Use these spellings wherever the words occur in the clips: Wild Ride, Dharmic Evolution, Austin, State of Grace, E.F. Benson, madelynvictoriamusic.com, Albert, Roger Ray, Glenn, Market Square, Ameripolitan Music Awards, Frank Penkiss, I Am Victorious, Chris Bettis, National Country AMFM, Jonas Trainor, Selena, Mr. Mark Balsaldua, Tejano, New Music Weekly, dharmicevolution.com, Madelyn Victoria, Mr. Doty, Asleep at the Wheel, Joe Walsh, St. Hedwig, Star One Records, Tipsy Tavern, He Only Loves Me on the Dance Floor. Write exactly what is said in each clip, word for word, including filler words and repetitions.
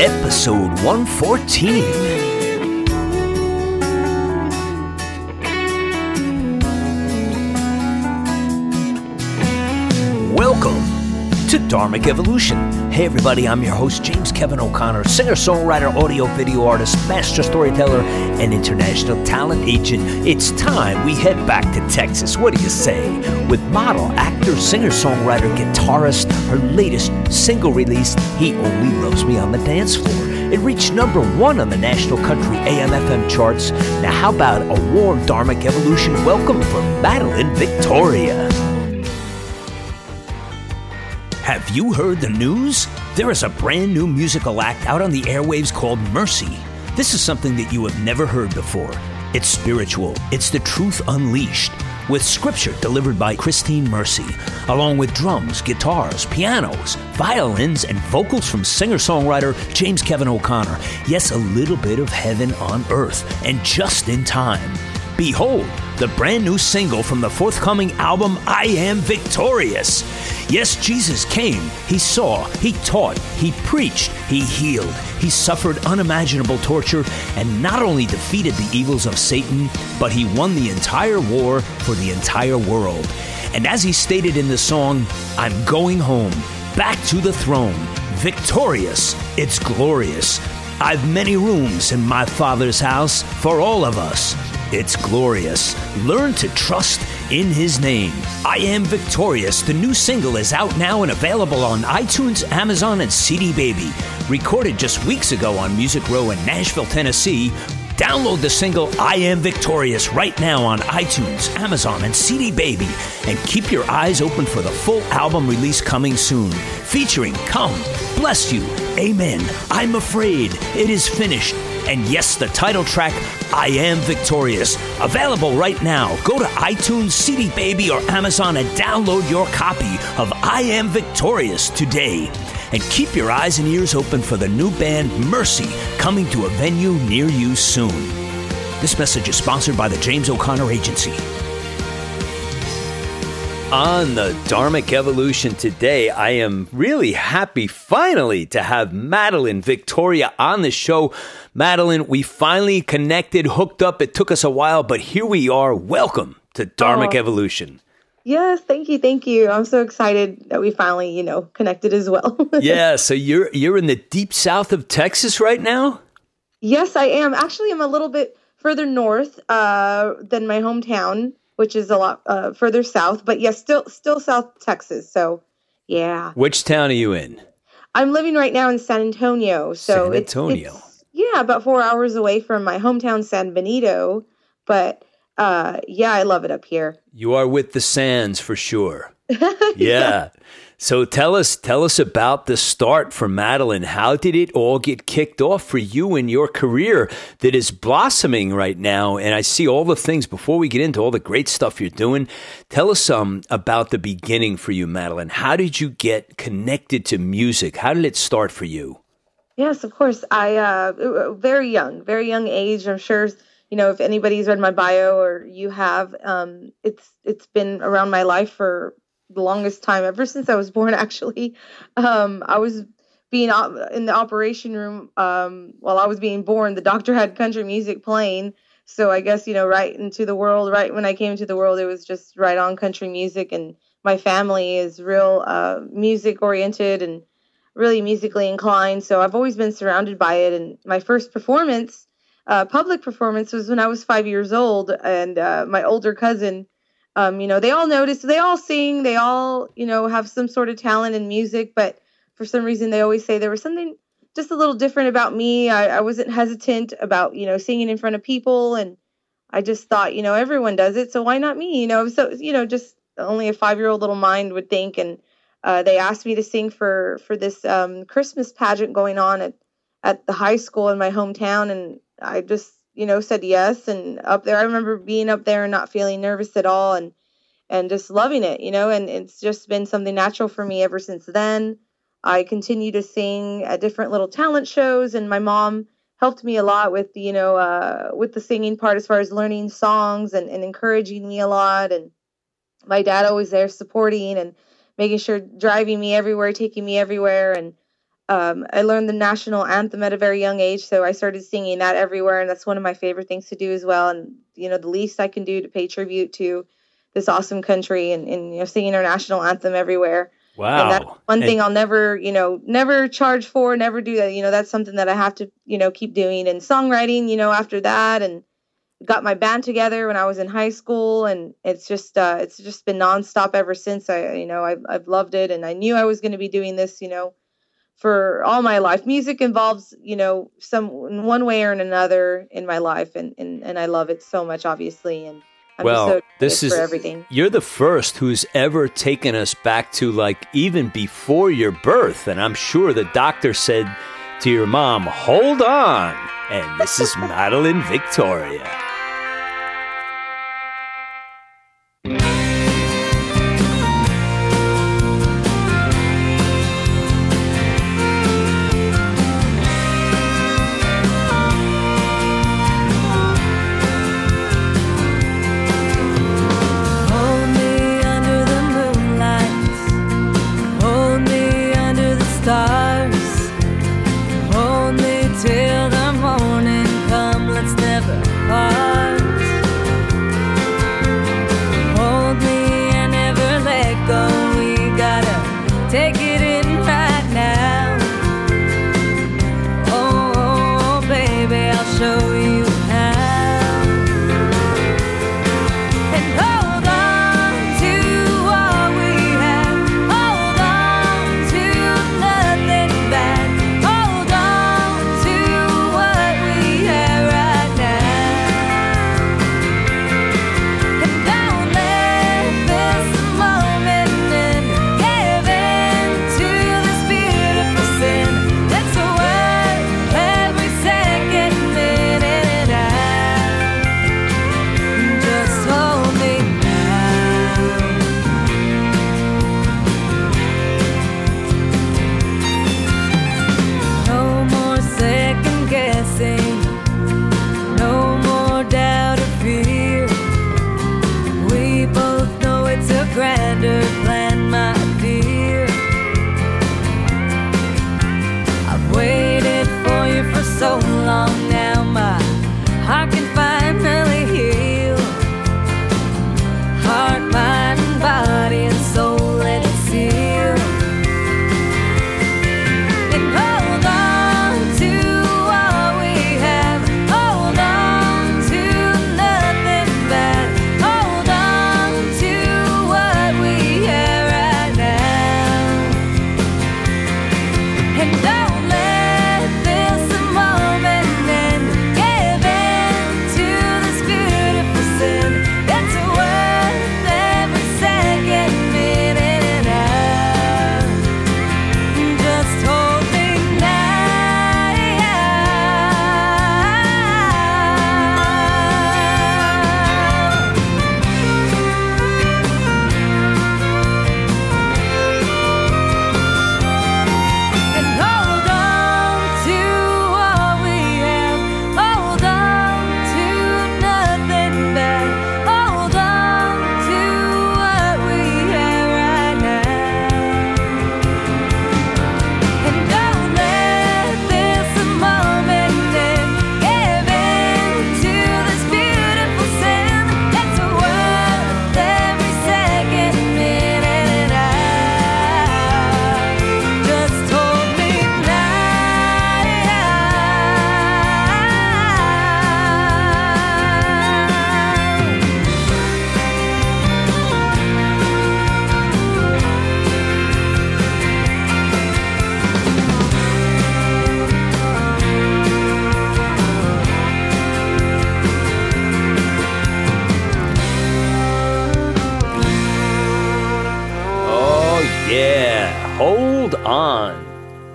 Episode one fourteen. To Dharmic Evolution. Hey everybody, I'm your host, James Kevin O'Connor, singer-songwriter, audio-video artist, master storyteller, and international talent agent. It's time we head back to Texas, what do you say? With model, actor, singer-songwriter, guitarist, her latest single release, He Only Loves Me on the Dance Floor. It reached number one on the National Country A M F M charts. Now how about a warm Dharmic Evolution welcome from Madelyn Victoria. Have you heard the news? There is a brand new musical act out on the airwaves called Mercy. This is something that you have never heard before. It's spiritual. It's the truth unleashed, with scripture delivered by Christine Mercy, along with drums, guitars, pianos, violins, and vocals from singer-songwriter James Kevin O'Connor. Yes, a little bit of heaven on earth, and just in time. Behold, the brand new single from the forthcoming album, I Am Victorious. Yes, Jesus came, he saw, he taught, he preached, he healed, he suffered unimaginable torture, and not only defeated the evils of Satan, but he won the entire war for the entire world. And as he stated in the song, I'm going home, back to the throne, victorious, it's glorious. I've many rooms in my Father's house for all of us. It's glorious. Learn to trust in his name. I Am Victorious. The new single is out now and available on iTunes, Amazon, and C D Baby. Recorded just weeks ago on Music Row in Nashville, Tennessee. Download the single I Am Victorious right now on iTunes, Amazon, and C D Baby. And keep your eyes open for the full album release coming soon. Featuring Come, Bless You, Amen, I'm Afraid, It Is Finished. And yes, the title track, I Am Victorious. Available right now. Go to iTunes, C D Baby, or Amazon and download your copy of I Am Victorious today. And keep your eyes and ears open for the new band Mercy, coming to a venue near you soon. This message is sponsored by the James O'Connor Agency. On the Dharmic Evolution today, I am really happy finally to have Madelyn Victoria on the show. Madelyn, we finally connected, hooked up. It took us a while, but here we are. Welcome to Dharmic oh. Evolution. Yes, thank you, thank you. I'm so excited that we finally, you know, connected as well. Yeah, so you're you're in the deep south of Texas right now? Yes, I am. Actually, I'm a little bit further north uh, than my hometown, which is a lot uh, further south, but yes, yeah, still still South Texas, so yeah. Which town are you in? I'm living right now in San Antonio. So San Antonio. It's, it's, yeah, about four hours away from my hometown, San Benito, but uh, yeah, I love it up here. You are with the Sands for sure. Yeah. yeah. So tell us, tell us about the start for Madelyn. How did it all get kicked off for you and your career that is blossoming right now? And I see all the things before we get into all the great stuff you're doing. Tell us um, about the beginning for you, Madelyn. How did you get connected to music? How did it start for you? Yes, of course. I uh, very young, very young age. I'm sure, you know, if anybody's read my bio or you have, um, it's it's been around my life for the longest time, ever since I was born, actually. Um, I was being op- in the operation room um, while I was being born. The doctor had country music playing. So I guess, you know, right into the world, right when I came into the world, it was just right on country music. And my family is real uh, music oriented and really musically inclined. So I've always been surrounded by it. And my first performance, uh, public performance, was when I was five years old. And uh, my older cousin, Um, you know, they all notice, they all sing, they all, you know, have some sort of talent in music, but for some reason they always say there was something just a little different about me. I, I wasn't hesitant about, you know, singing in front of people. And I just thought, you know, everyone does it, so why not me? You know, so, you know, just only a five-year-old little mind would think. And uh, they asked me to sing for, for this um, Christmas pageant going on at, at the high school in my hometown. And I just, you know, said yes. And up there, I remember being up there and not feeling nervous at all and, and just loving it, you know, and it's just been something natural for me ever since then. I continue to sing at different little talent shows, and my mom helped me a lot with, you know, uh, with the singing part, as far as learning songs and, and encouraging me a lot. And my dad always there supporting and making sure, driving me everywhere, taking me everywhere. And Um, I learned the national anthem at a very young age, so I started singing that everywhere, and that's one of my favorite things to do as well. And, you know, the least I can do to pay tribute to this awesome country and, and you know, singing our national anthem everywhere. Wow. And that's one and- thing I'll never, you know, never charge for, never do that. You know, that's something that I have to, you know, keep doing. And songwriting, you know, after that, and got my band together when I was in high school, and it's just, uh, it's just been nonstop ever since. I, you know, I've, I've loved it, and I knew I was going to be doing this, you know, for all my life. Music involves, you know, some in one way or in another in my life, and and, and I love it so much, obviously. And I'm well, just so this is for everything. You're the first who's ever taken us back to, like, even before your birth, and I'm sure the doctor said to your mom, "Hold on," and this is Madelyn Victoria.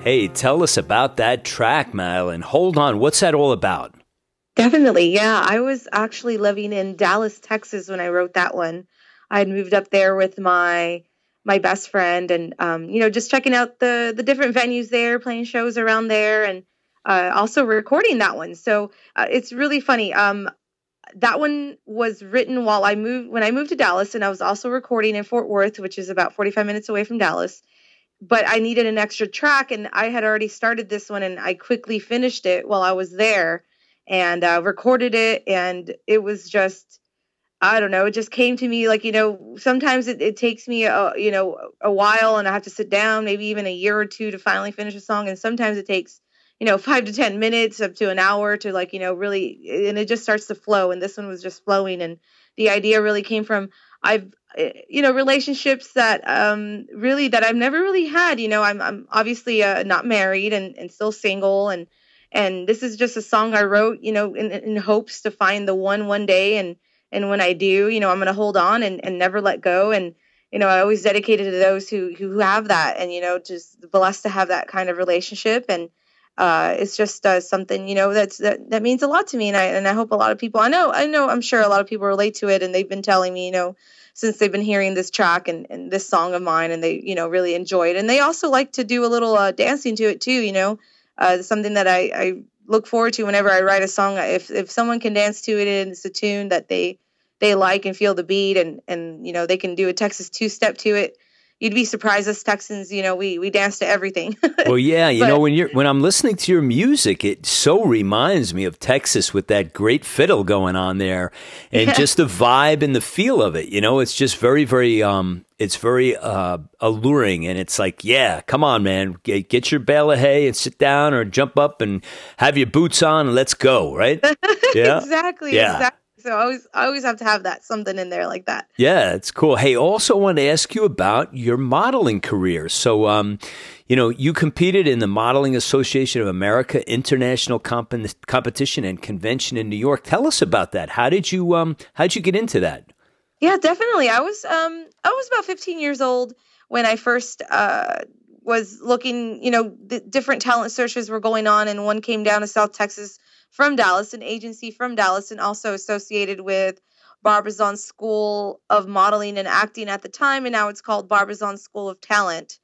Hey, tell us about that track, Madelyn. Hold on. What's that all about? Definitely. Yeah, I was actually living in Dallas, Texas when I wrote that one. I had moved up there with my my best friend and, um, you know, just checking out the, the different venues there, playing shows around there, and uh, also recording that one. So uh, it's really funny. Um, that one was written while I moved when I moved to Dallas, and I was also recording in Fort Worth, which is about forty-five minutes away from Dallas. but I needed an extra track, and I had already started this one, and I quickly finished it while I was there and uh, recorded it. And it was just, I don't know, it just came to me like, you know, sometimes it, it takes me, a, you know, a while, and I have to sit down, maybe even a year or two, to finally finish a song. And sometimes it takes, you know, five to ten minutes up to an hour to, like, you know, really, and it just starts to flow. And this one was just flowing. And the idea really came from, I've, you know, relationships that um, really, that I've never really had. You know, I'm, I'm obviously uh, not married and, and still single. And, and this is just a song I wrote, you know, in, in hopes to find the one one day. And, and when I do, you know, I'm going to hold on and, and never let go. And, you know, I always dedicated to those who, who have that, and, you know, just blessed to have that kind of relationship. And uh, it's just uh, something, you know, that's, that, that means a lot to me. And I, and I hope a lot of people, I know, I know, I'm sure a lot of people relate to it, and they've been telling me, you know, since they've been hearing this track and, and this song of mine, and they, you know, really enjoy it. And they also like to do a little uh, dancing to it too, you know, uh, something that I, I look forward to whenever I write a song. If if someone can dance to it and it's a tune that they they like and feel the beat, and and you know, they can do a Texas two step to it. You'd be surprised, us Texans, you know, we we dance to everything. Well, yeah, you but, know, when you're when I'm listening to your music, it so reminds me of Texas with that great fiddle going on there, and yeah. just the vibe and the feel of it. You know, it's just very, very, um, it's very uh, alluring, and it's like, yeah, come on, man, get, get your bale of hay and sit down, or jump up and have your boots on, and let's go, right? Yeah, exactly, yeah. exactly. So I always, I always have to have that, something in there like that. Yeah, it's cool. Hey, also want to ask you about your modeling career. So, um, you know, you competed in the Modeling Association of America international comp- competition and convention in New York. Tell us about that. How did you, um, how did you get into that? Yeah, definitely. I was, um, I was about fifteen years old when I first uh, was looking. You know, the different talent searches were going on, and one came down to South Texas from Dallas, an agency from Dallas, and also associated with Barbizon School of Modeling and Acting at the time, and now it's called Barbizon School of Talent,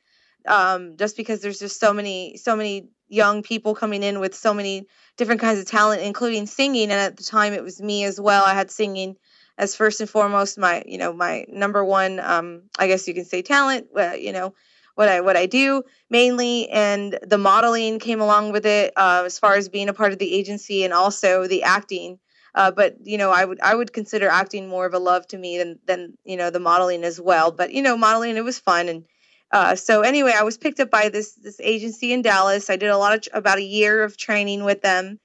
um, just because there's just so many, so many young people coming in with so many different kinds of talent, including singing. And at the time, it was me as well. I had singing as first and foremost my, you know, my number one, um, I guess you can say, talent. Uh, you know, what I, what I do mainly, and the modeling came along with it, uh, as far as being a part of the agency, and also the acting. Uh, but, you know, I would, I would consider acting more of a love to me than, than, you know, the modeling as well. But, you know, modeling, it was fun. And, uh, so anyway, I was picked up by this, this agency in Dallas. I did a lot of, about a year of training with them,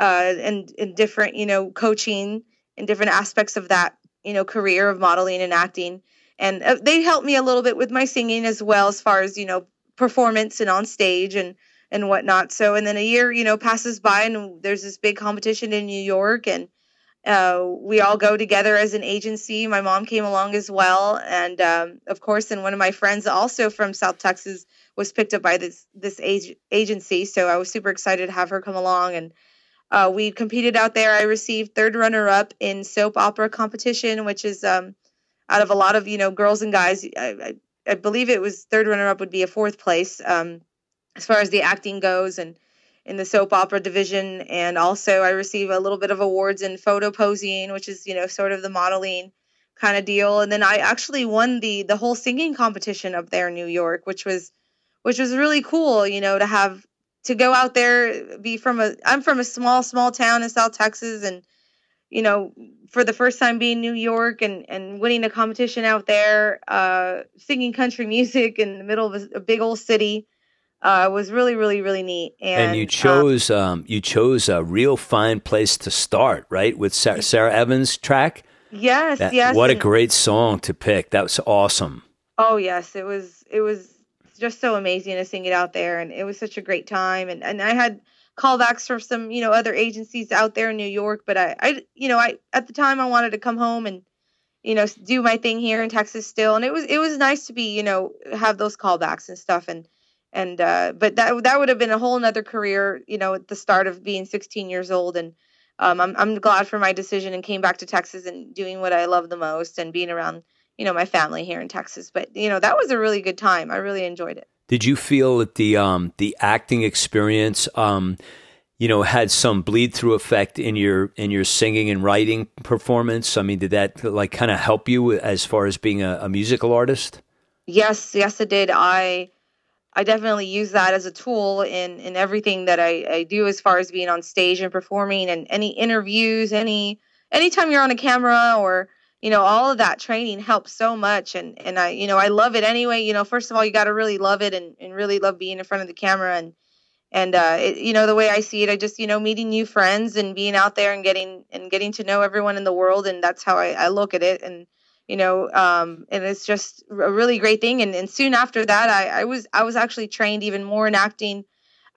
uh, and, and different, you know, coaching and different aspects of that, you know, career of modeling and acting. And they helped me a little bit with my singing as well, as far as, you know, performance and on stage and, and whatnot. So, and then a year, you know, passes by, and there's this big competition in New York, and uh, we all go together as an agency. My mom came along as well. And um, of course, and one of my friends also from South Texas was picked up by this, this age, agency. So I was super excited to have her come along, and uh, we competed out there. I received third runner up in soap opera competition, which is, um, out of a lot of, you know, girls and guys, I, I, I believe it was third runner-up would be a fourth place, um, as far as the acting goes, and in the soap opera division. And also I receive a little bit of awards in photo posing, which is, you know, sort of the modeling kind of deal. And then I actually won the the whole singing competition up there in New York, which was which was really cool, you know, to have to go out there, be from a I'm from a small, small town in South Texas, and you know, for the first time being in New York and, and winning a competition out there, uh, singing country music in the middle of a, a big old city, uh, was really, really, really neat. And, and you chose, um, um, you chose a real fine place to start, right? With Sarah, Sarah Evans' track. Yes. That, yes. What and, a great song to pick. That was awesome. Oh yes. It was, it was just so amazing to sing it out there. And it was such a great time. And, and I had callbacks from some, you know, other agencies out there in New York. But I, I, you know, I, at the time I wanted to come home and, you know, do my thing here in Texas still. And it was, it was nice to be, you know, have those callbacks and stuff. And, and, uh, but that, that would have been a whole nother career, you know, at the start of being sixteen years old. And, um, I'm, I'm glad for my decision and came back to Texas and doing what I love the most and being around, you know, my family here in Texas. But, you know, that was a really good time. I really enjoyed it. Did you feel that the um, the acting experience, um, you know, had some bleed through effect in your in your singing and writing performance? I mean, did that like kind of help you as far as being a, a musical artist? Yes, yes, it did. I I definitely use that as a tool in, in everything that I, I do as far as being on stage and performing and any interviews, any anytime you're on a camera or, you know, all of that training helps so much. And, and I, you know, I love it anyway. You know, first of all, you got to really love it and, and really love being in front of the camera. And, and uh, it, you know, the way I see it, I just, you know, meeting new friends and being out there and getting and getting to know everyone in the world. And that's how I, I look at it. And, you know, um, and it's just a really great thing. And, and soon after that, I, I was I was actually trained even more in acting,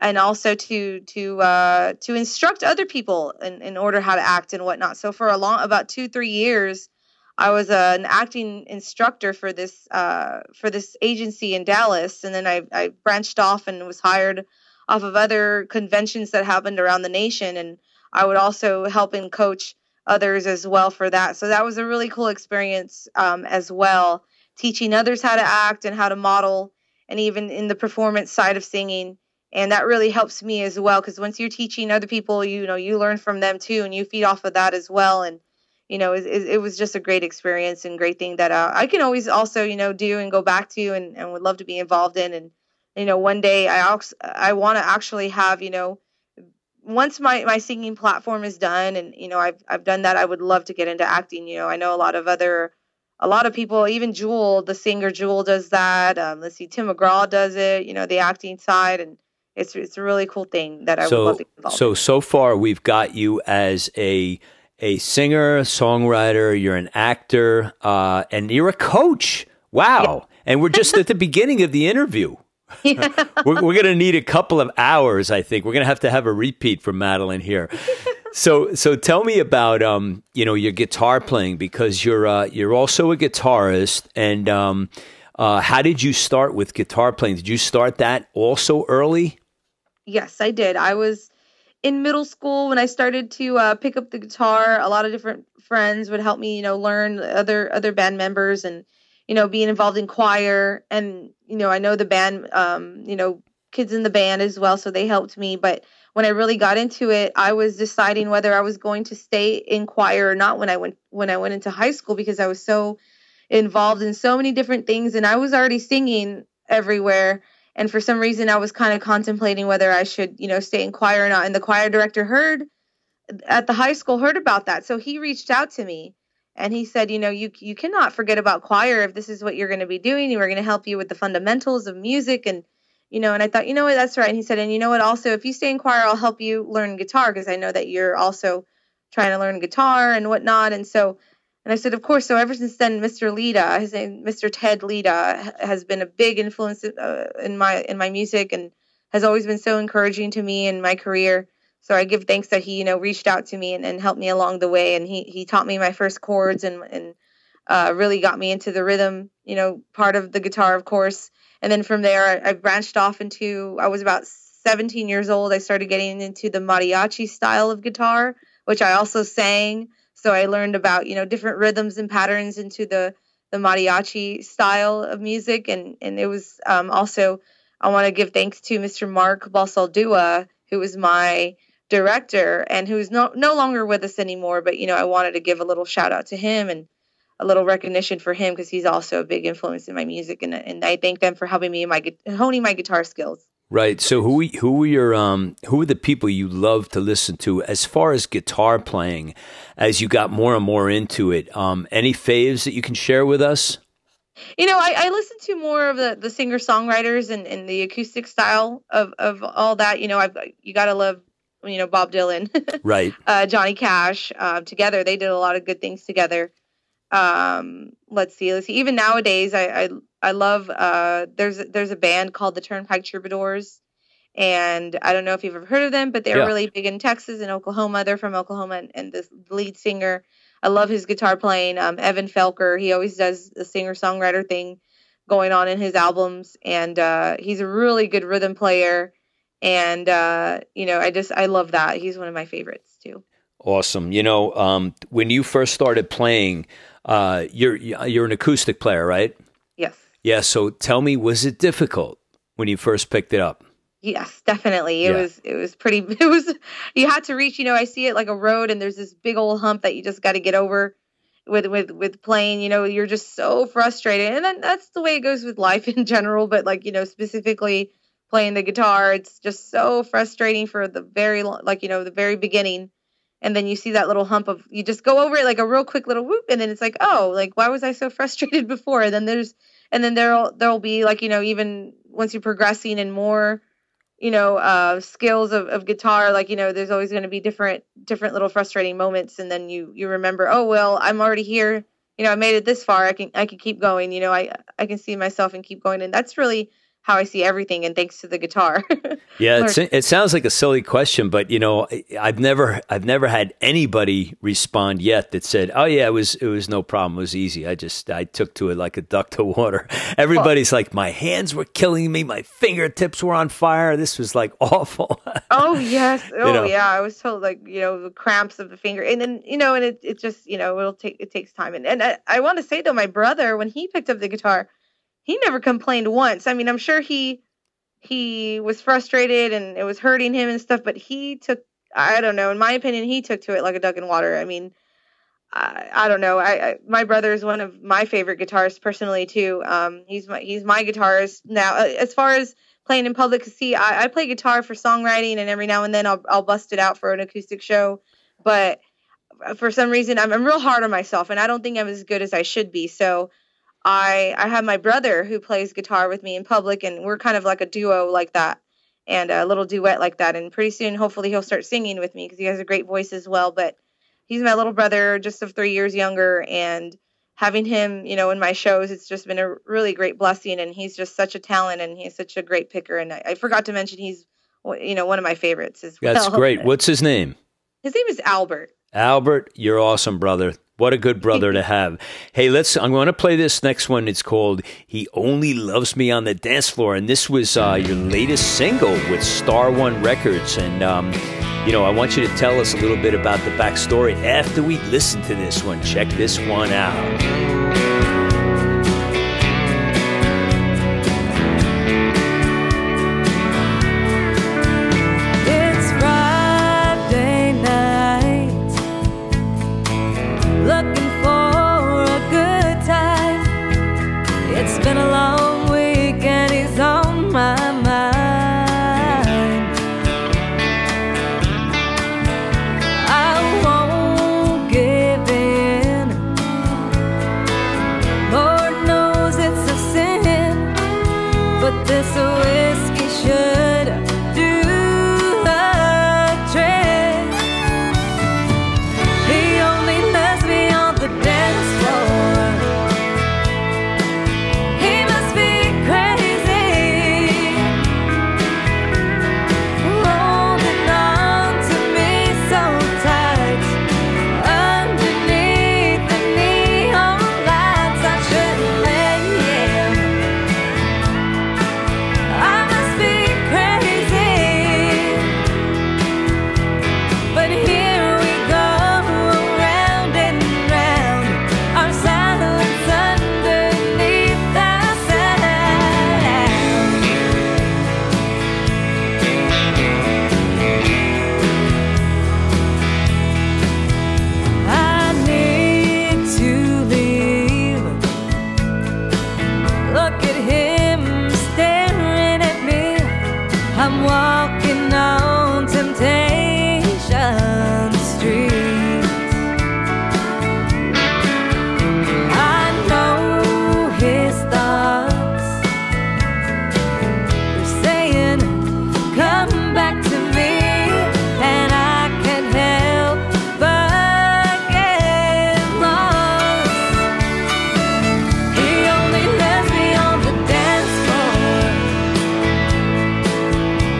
and also to to uh, to instruct other people in, in order how to act and whatnot. So for a long about two, three years, I was uh, an acting instructor for this uh, for this agency in Dallas. And then I, I branched off and was hired off of other conventions that happened around the nation. And I would also help and coach others as well for that. So that was a really cool experience um, as well, teaching others how to act and how to model, and even in the performance side of singing. And that really helps me as well, because once you're teaching other people, you know, you learn from them too, and you feed off of that as well. And, you know, it, it, it was just a great experience and great thing that uh, I can always also, you know, do and go back to and, and would love to be involved in. And, you know, one day I, I want to actually have, you know, once my, my singing platform is done and, you know, I've, I've done that, I would love to get into acting. You know, I know a lot of other, a lot of people, even Jewel, the singer Jewel does that. Um, let's see, Tim McGraw does it, you know, the acting side. And it's, it's a really cool thing that I so, would love to get involved So, in. So far we've got you as a, a singer, songwriter, you're an actor, uh, and you're a coach. Wow. Yeah. And we're just at the beginning of the interview. Yeah. we're we're going to need a couple of hours, I think. We're going to have to have a repeat from Madelyn here. So so tell me about um you know your guitar playing, because you're uh, you're also a guitarist. And um uh, how did you start with guitar playing? Did you start that also early? Yes, I did. I was in middle school when I started to uh, pick up the guitar. A lot of different friends would help me, you know, learn other other band members and, you know, being involved in choir. And, you know, I know the band, um, you know, kids in the band as well. So they helped me. But when I really got into it, I was deciding whether I was going to stay in choir or not when I went, when I went into high school, because I was so involved in so many different things and I was already singing everywhere. And for some reason I was kind of contemplating whether I should, you know, stay in choir or not. And the choir director heard at the high school, heard about that. So he reached out to me. And he said, you know, you you cannot forget about choir if this is what you're going to be doing. We're going to help you with the fundamentals of music. And, you know, and I thought, you know what, that's right. And he said, and you know what, also, if you stay in choir, I'll help you learn guitar, because I know that you're also trying to learn guitar and whatnot. And so, and I said, of course. So ever since then, Mister Lita, his name, Mister Ted Lita, has been a big influence uh, in my in my music and has always been so encouraging to me in my career. So I give thanks that he, you know, reached out to me and, and helped me along the way. And he, he taught me my first chords and, and uh, really got me into the rhythm, you know, part of the guitar, of course. And then from there, I, I branched off into, I was about seventeen years old. I started getting into the mariachi style of guitar, which I also sang. So I learned about, you know, different rhythms and patterns into the, the mariachi style of music. And, and it was um, also, I want to give thanks to Mister Mark Balsaldua, who was my director and who's no no longer with us anymore, but you know, I wanted to give a little shout out to him and a little recognition for him, because he's also a big influence in my music, and and I thank them for helping me in my honing my guitar skills. Right. So who who are your um who are the people you love to listen to as far as guitar playing as you got more and more into it? Um, any faves that you can share with us? You know, I, I listen to more of the, the singer songwriters and, and the acoustic style of of all that. You know, I've you gotta love. You know, Bob Dylan, right? uh, Johnny Cash. Uh, together, they did a lot of good things together. Um, let's see, let's see. Even nowadays, I I, I love. Uh, there's there's a band called the Turnpike Troubadours, and I don't know if you've ever heard of them, but they're yeah. really big in Texas and Oklahoma. They're from Oklahoma, and, and the lead singer, I love his guitar playing. Um, Evan Felker, he always does the singer songwriter thing going on in his albums, and uh, he's a really good rhythm player. And, uh, you know, I just, I love that. He's one of my favorites too. Awesome. You know, um, when you first started playing, uh, you're, you're an acoustic player, right? Yes. Yeah. So tell me, was it difficult when you first picked it up? Yes, definitely. It yeah. was, it was pretty, it was, you had to reach, you know, I see it like a road and there's this big old hump that you just got to get over. with, with, with playing, you know, you're just so frustrated. And then that's the way it goes with life in general. But like, you know, specifically playing the guitar, it's just so frustrating for the very, like, you know, the very beginning. And then you see that little hump of, you just go over it like a real quick little whoop. And then it's like, oh, like, why was I so frustrated before? And then there's, and then there'll, there'll be like, you know, even once you're progressing and more, you know, uh, skills of, of guitar, like, you know, there's always going to be different, different little frustrating moments. And then you, you remember, oh, well, I'm already here. You know, I made it this far. I can, I can keep going. You know, I, I can see myself and keep going. And that's really how I see everything, and thanks to the guitar. Yeah, it's, it sounds like a silly question, but you know, I've never, I've never had anybody respond yet that said, "Oh yeah, it was, it was no problem. It was easy. I just, I took to it like a duck to water." Everybody's well, like, "My hands were killing me. My fingertips were on fire. This was like awful." Oh yes, oh you know? Yeah. I was told like, you know, the cramps of the finger, and then you know, and it, it just, you know, it'll take, it takes time, and and I, I want to say though, my brother, when he picked up the guitar, he never complained once. I mean, I'm sure he he was frustrated and it was hurting him and stuff, but he took, I don't know, in my opinion, he took to it like a duck in water. I mean, I, I don't know. I, I my brother is one of my favorite guitarists personally too. Um, he's my he's my guitarist now. As far as playing in public, see, I, I play guitar for songwriting, and every now and then I'll I'll bust it out for an acoustic show, but for some reason I'm I'm real hard on myself, and I don't think I'm as good as I should be. So. I, I have my brother who plays guitar with me in public, and we're kind of like a duo like that, and a little duet like that. And pretty soon, hopefully he'll start singing with me because he has a great voice as well. But he's my little brother, just of three years younger. And having him, you know, in my shows, it's just been a really great blessing. And he's just such a talent, and he's such a great picker. And I, I forgot to mention he's, you know, one of my favorites as well. That's great. What's his name? His name is Albert. Albert, you're awesome, brother. What a good brother to have. Hey, let's, I'm going to play this next one. It's called He Only Loves Me on the Dance Floor. And this was uh, your latest single with Star One Records. And, um, you know, I want you to tell us a little bit about the backstory after we listen to this one. Check this one out.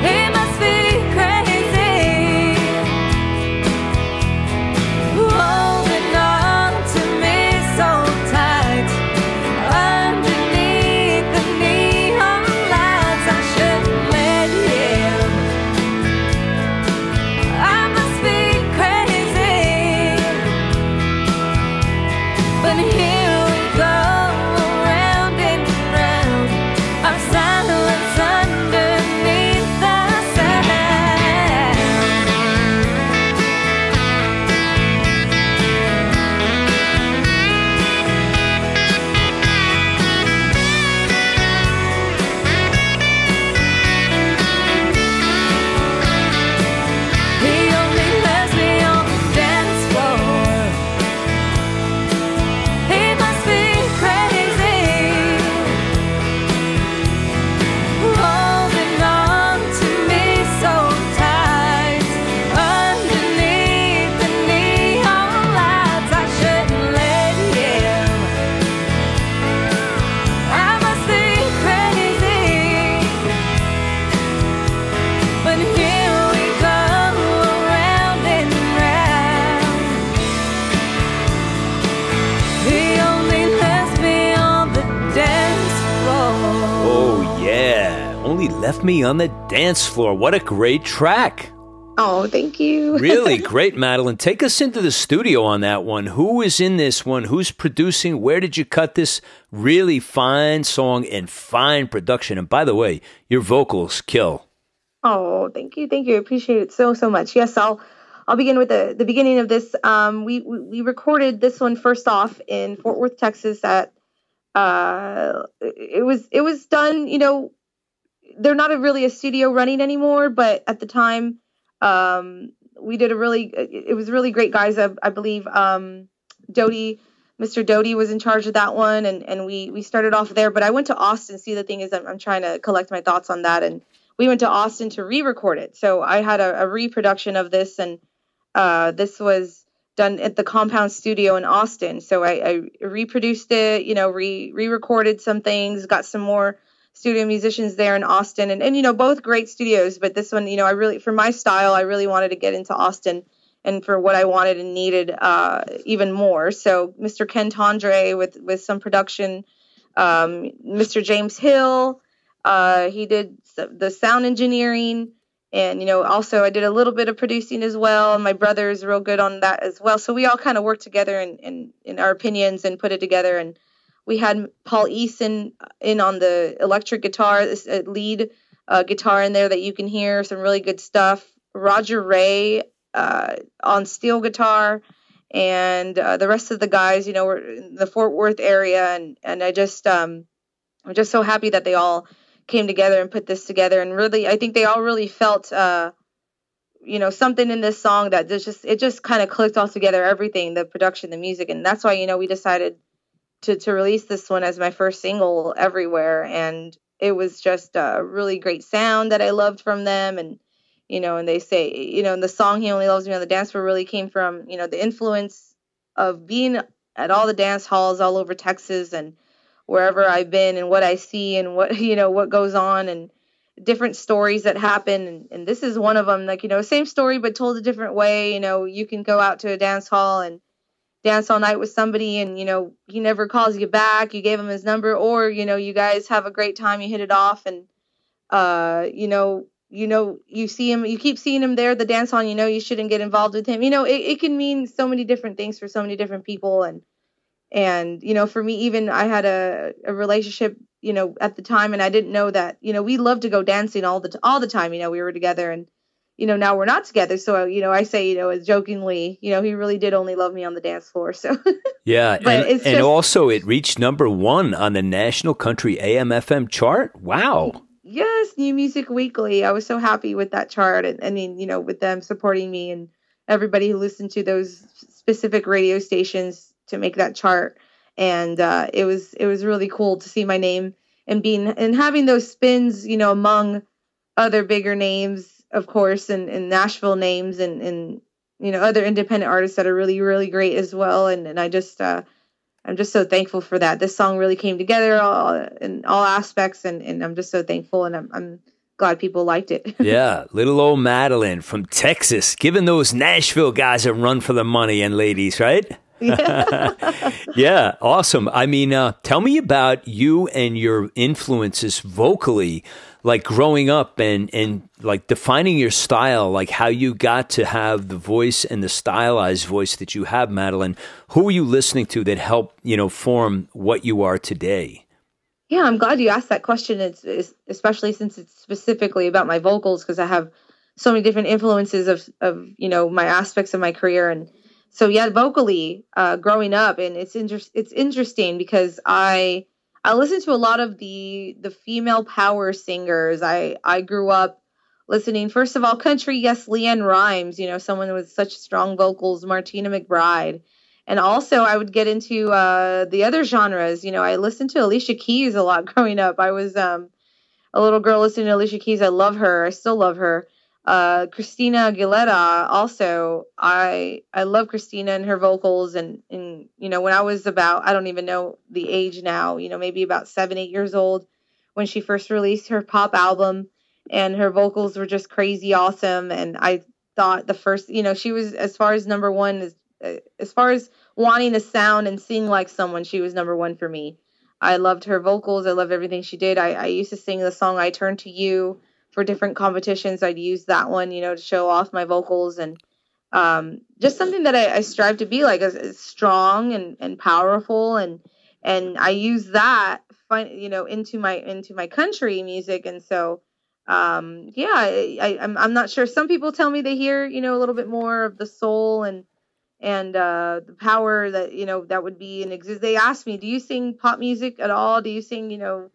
He must Only Left Me on the Dance Floor. What a great track. Oh, thank you. Really great, Madelyn. Take us into the studio on that one. Who is in this one? Who's producing? Where did you cut this really fine song and fine production? And by the way, your vocals kill. Oh, thank you. Thank you. I appreciate it so, so much. Yes, I'll I'll begin with the, the beginning of this. Um, we, we, we recorded this one first off in Fort Worth, Texas at uh, it was it was done, you know, they're not a, really a studio running anymore, but at the time Um, we did a really, it was really great, guys. I, I believe, um, Doty, Mister Doty was in charge of that one. And, and we, we started off there, but I went to Austin. See, the thing is I'm, I'm trying to collect my thoughts on that. And we went to Austin to re-record it. So I had a, a reproduction of this, and, uh, this was done at the Compound Studio in Austin. So I, I reproduced it, you know, re re-recorded some things, got some more studio musicians there in Austin, and, and, you know, both great studios, but this one, you know, I really, for my style, I really wanted to get into Austin, and for what I wanted and needed, uh, even more. So Mister Ken Tondre with, with some production, um, Mister James Hill, uh, he did the sound engineering, and, you know, also I did a little bit of producing as well. And my brother is real good on that as well. So we all kind of worked together and, and in our opinions and put it together. And we had Paul Eason in on the electric guitar, this lead uh, guitar in there that you can hear, some really good stuff. Roger Ray uh, on steel guitar, and uh, the rest of the guys, you know, were in the Fort Worth area. And, and I just, um, I'm just so happy that they all came together and put this together. And really, I think they all really felt, uh, you know, something in this song that just, it just kind of clicked all together, everything, the production, the music. And that's why, you know, we decided To, to release this one as my first single everywhere. And it was just a really great sound that I loved from them. And, you know, and they say, you know, and the song He Only Loves Me on the Dance Floor really came from, you know, the influence of being at all the dance halls all over Texas and wherever I've been and what I see and what, you know, what goes on and different stories that happen. And, and this is one of them, like, you know, same story, but told a different way. You know, you can go out to a dance hall and dance all night with somebody, and, you know, he never calls you back, you gave him his number, or, you know, you guys have a great time, you hit it off, and uh you know you know you see him, you keep seeing him there at the dance hall, and you know you shouldn't get involved with him. You know, it, it can mean so many different things for so many different people. And and you know, for me, even I had a, a relationship, you know, at the time, and I didn't know that, you know, we loved to go dancing all the all the time. You know, we were together, and you know, now we're not together. So, you know, I say, you know, as jokingly, you know, he really did only love me on the dance floor. So, yeah. but and, it's just... and also it reached number one on the National Country A M F M chart. Wow. Yes. New Music Weekly. I was so happy with that chart. And I mean, you know, with them supporting me and everybody who listened to those specific radio stations to make that chart. And uh, it was, it was really cool to see my name and being, and having those spins, you know, among other bigger names, of course, and, and Nashville names and, and, you know, other independent artists that are really, really great as well. And, and I just, uh, I'm just so thankful for that. This song really came together all, in all aspects. And, and I'm just so thankful. And I'm, I'm glad people liked it. Yeah. Little old Madelyn from Texas, giving those Nashville guys a run for the money, and ladies, right? Yeah. Yeah. Awesome. I mean, uh, tell me about you and your influences vocally, like growing up and, and like defining your style, like how you got to have the voice and the stylized voice that you have, Madelyn. Who are you listening to that helped, you know, form what you are today? Yeah. I'm glad you asked that question. It's, it's especially since it's specifically about my vocals, because I have so many different influences of, of, you know, my aspects of my career. And so yeah, vocally, uh, growing up, and it's inter- it's interesting because I I listened to a lot of the the female power singers. I I grew up listening, first of all, country. Yes, Leanne Rimes, you know, someone with such strong vocals, Martina McBride, and also I would get into uh, the other genres. You know, I listened to Alicia Keys a lot growing up. I was um, a little girl listening to Alicia Keys. I love her. I still love her. Uh, Christina Aguilera, also, I, I love Christina and her vocals. And, and, you know, when I was about, I don't even know the age now, you know, maybe about seven, eight years old when she first released her pop album, and her vocals were just crazy awesome. And I thought the first, you know, she was, as far as number one, as, as far as wanting to sound and sing like someone, she was number one for me. I loved her vocals. I loved everything she did. I, I used to sing the song I Turn to You for different competitions. I'd use that one, you know, to show off my vocals, and um, just something that I, I strive to be like, is, is strong and, and powerful. And, and I use that, you know, into my, into my country music. And so, um, yeah, I, I, I'm, I'm not sure. Some people tell me they hear, you know, a little bit more of the soul and, and uh, the power that, you know, that would be in exist. They asked me, do you sing pop music at all? Do you sing, you know,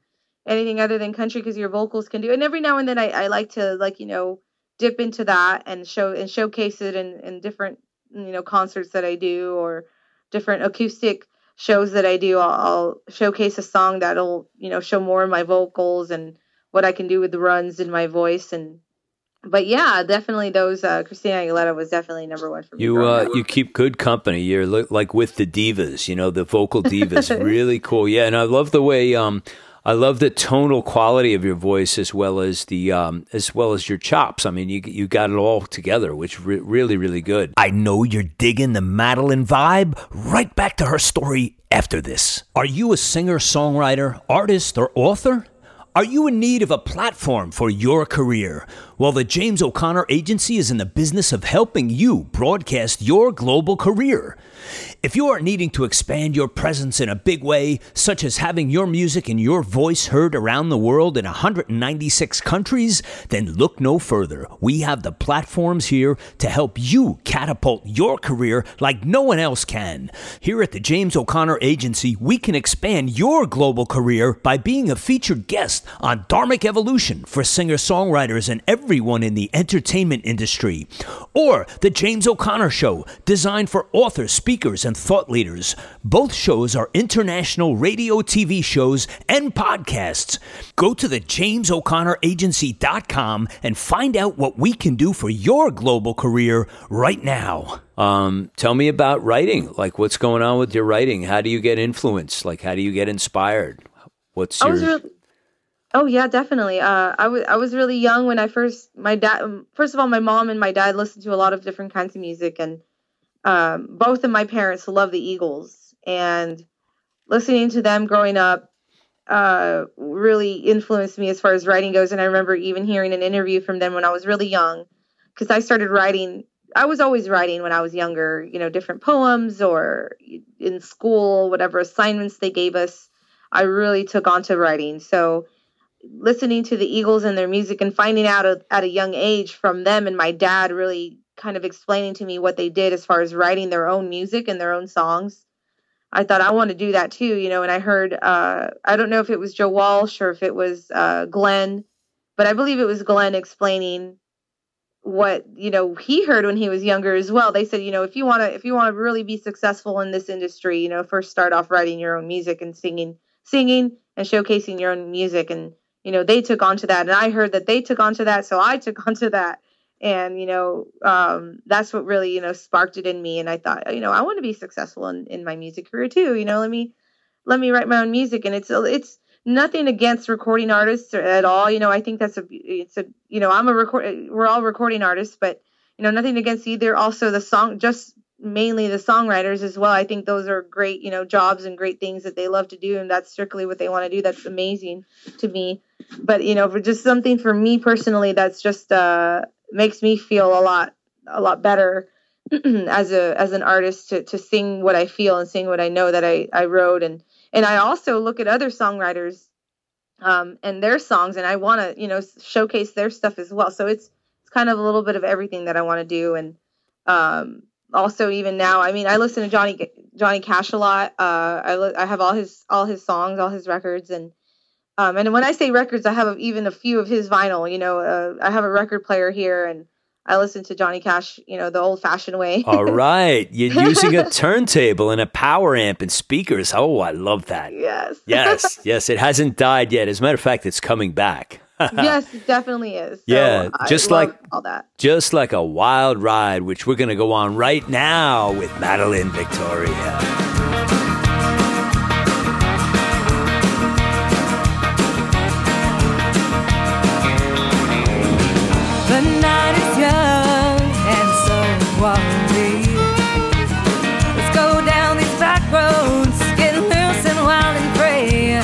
anything other than country? Because your vocals can do it. And every now and then I, I like to, like, you know, dip into that and show and showcase it in, in different, you know, concerts that I do, or different acoustic shows that I do. I'll, I'll showcase a song that'll, you know, show more of my vocals and what I can do with the runs in my voice. And But yeah, definitely those. Uh, Christina Aguilera was definitely number one for me. You uh, you keep good company. You're li- like with the divas, you know, the vocal divas. Really cool. Yeah, and I love the way. Um, I love the tonal quality of your voice, as well as the um, as well as your chops. I mean, you you got it all together, which re- really really good. I know you're digging the Madelyn vibe. Right back to her story after this. Are you a singer, songwriter, artist, or author? Are you in need of a platform for your career? Well, the James O'Connor Agency is in the business of helping you broadcast your global career. If you are needing to expand your presence in a big way, such as having your music and your voice heard around the world in one hundred ninety-six countries, then look no further. We have the platforms here to help you catapult your career like no one else can. Here at the James O'Connor Agency, we can expand your global career by being a featured guest on Dharmic Evolution for singer-songwriters and everyone in the entertainment industry, or The James O'Connor Show, designed for authors, speakers, and thought leaders. Both shows are international radio, T V shows, and podcasts. Go to the James O'Connor Agency dot com and find out what we can do for your global career right now. Um, tell me about writing. Like, what's going on with your writing? How do you get influenced? Like, how do you get inspired? What's your... Really, oh, yeah, definitely. Uh, I, w- I was really young when I first... My dad. First of all, my mom and my dad listened to a lot of different kinds of music, and Um, both of my parents love the Eagles, and listening to them growing up uh, really influenced me as far as writing goes. And I remember even hearing an interview from them when I was really young, because I started writing. I was always writing when I was younger, you know, different poems or in school, whatever assignments they gave us, I really took on to writing. So listening to the Eagles and their music and finding out at, at a young age from them and my dad really kind of explaining to me what they did as far as writing their own music and their own songs, I thought, I want to do that too, you know. And I heard, uh, I don't know if it was Joe Walsh or if it was uh, Glenn, but I believe it was Glenn explaining what, you know, he heard when he was younger as well. They said, you know, if you want to, if you want to really be successful in this industry, you know, first start off writing your own music and singing, singing and showcasing your own music. And, you know, they took onto that, and I heard that they took onto that. So I took onto that. And, you know, um, that's what really, you know, sparked it in me. And I thought, you know, I want to be successful in, in my music career too. You know, let me, let me write my own music. And it's, it's nothing against recording artists at all. You know, I think that's a, it's a, you know, I'm a record, we're all recording artists, but, you know, nothing against either. Also the song, just mainly the songwriters as well. I think those are great, you know, jobs and great things that they love to do. And that's strictly what they want to do. That's amazing to me. But, you know, for just something for me personally, that's just, uh, makes me feel a lot, a lot better as a, as an artist to, to sing what I feel and sing what I know that I, I wrote. And, and I also look at other songwriters, um, and their songs, and I want to, you know, showcase their stuff as well. So it's, it's kind of a little bit of everything that I want to do. And, um, also even now, I mean, I listen to Johnny, Johnny Cash a lot. Uh, I, li- I have all his, all his songs, all his records, and, Um, and when I say records, I have even a few of his vinyl, you know, uh, I have a record player here, and I listen to Johnny Cash, you know, the old fashioned way. All right. You're using a turntable and a power amp and speakers. Oh, I love that. Yes. Yes. Yes. It hasn't died yet. As a matter of fact, it's coming back. Yes, it definitely is. So yeah. Just like all that. Just like a wild ride, which we're going to go on right now with Madelyn Victoria. The night is young, and so walk we. Let's go down these back roads, get loose and wild and free.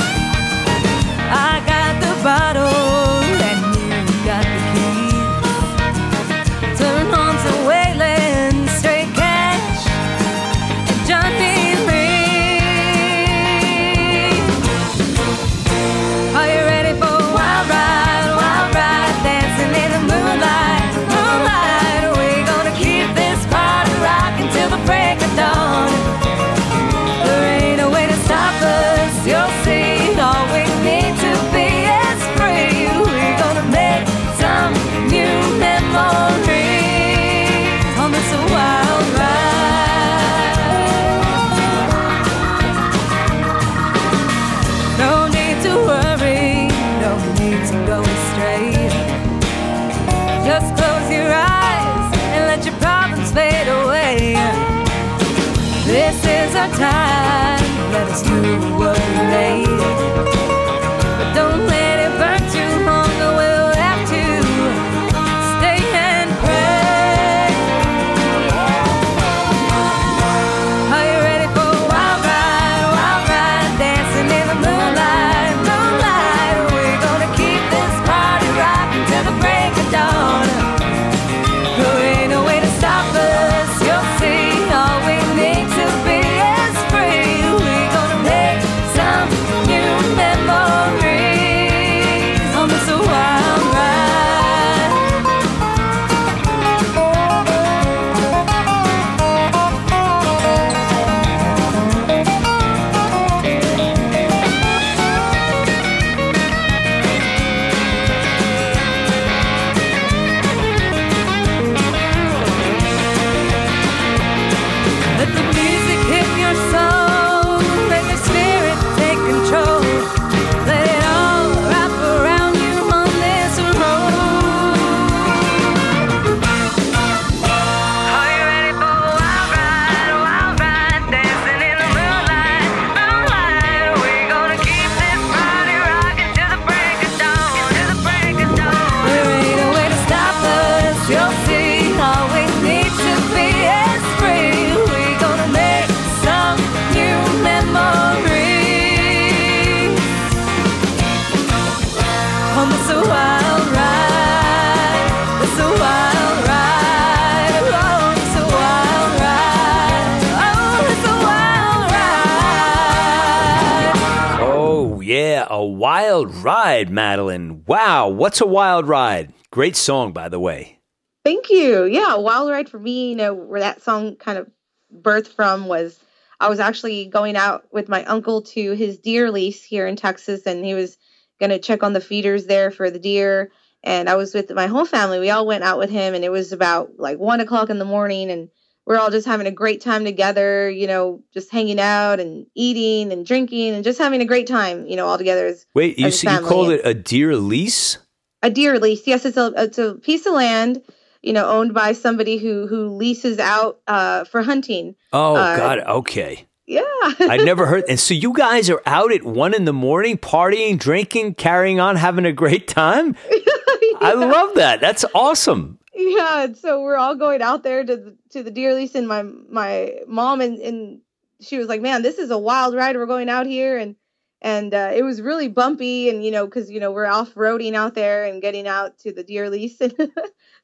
go astray. Just close your eyes and let your problems fade away. This is our time, let us do what we may. But don't let it burn too long, or we'll have to stay and pray. Are you ready for a wild ride, wild ride, dancing in the moonlight, moonlight? We're gonna keep this party rocking till the break of dawn. There ain't no way to stop us, you'll see. All we need to be is free. We're gonna make some new memories on this wild ride. Let the music hit your soul, let the spirit take control. Let it all wrap around you on this road. Are you ready for a wild ride, a wild ride, dancing in the moonlight, moonlight? We're gonna keep this party rocking till the break of dawn, till the break of dawn. There ain't a way to stop us, you'll see. All we need to be is free. We're gonna make some new memories on this wild ride, this wild ride, oh, this wild ride, oh, this wild ride. Oh, yeah, a wild ride, Madelyn. Wow, what's a wild ride? Great song, by the way. Thank you. Yeah, Wild Ride for me, you know, where that song kind of birthed from was I was actually going out with my uncle to his deer lease here in Texas, and he was going to check on the feeders there for the deer. And I was with my whole family. We all went out with him, and it was about like one o'clock in the morning, and we're all just having a great time together, you know, just hanging out and eating and drinking and just having a great time, you know, all together as Wait, you, as a see, you family. called it a deer lease? A deer lease. Yes, it's a it's a piece of land, you know, owned by somebody who who leases out uh, for hunting. Oh, Uh, God. Okay. Yeah. I'd never heard. And so you guys are out at one in the morning, partying, drinking, carrying on, having a great time. I love that. That's awesome. Yeah. And so we're all going out there to the, to the deer lease, and my my mom and, and she was like, "Man, this is a wild ride. We're going out here." And and uh, it was really bumpy, and you know, because you know we're off roading out there and getting out to the deer lease. And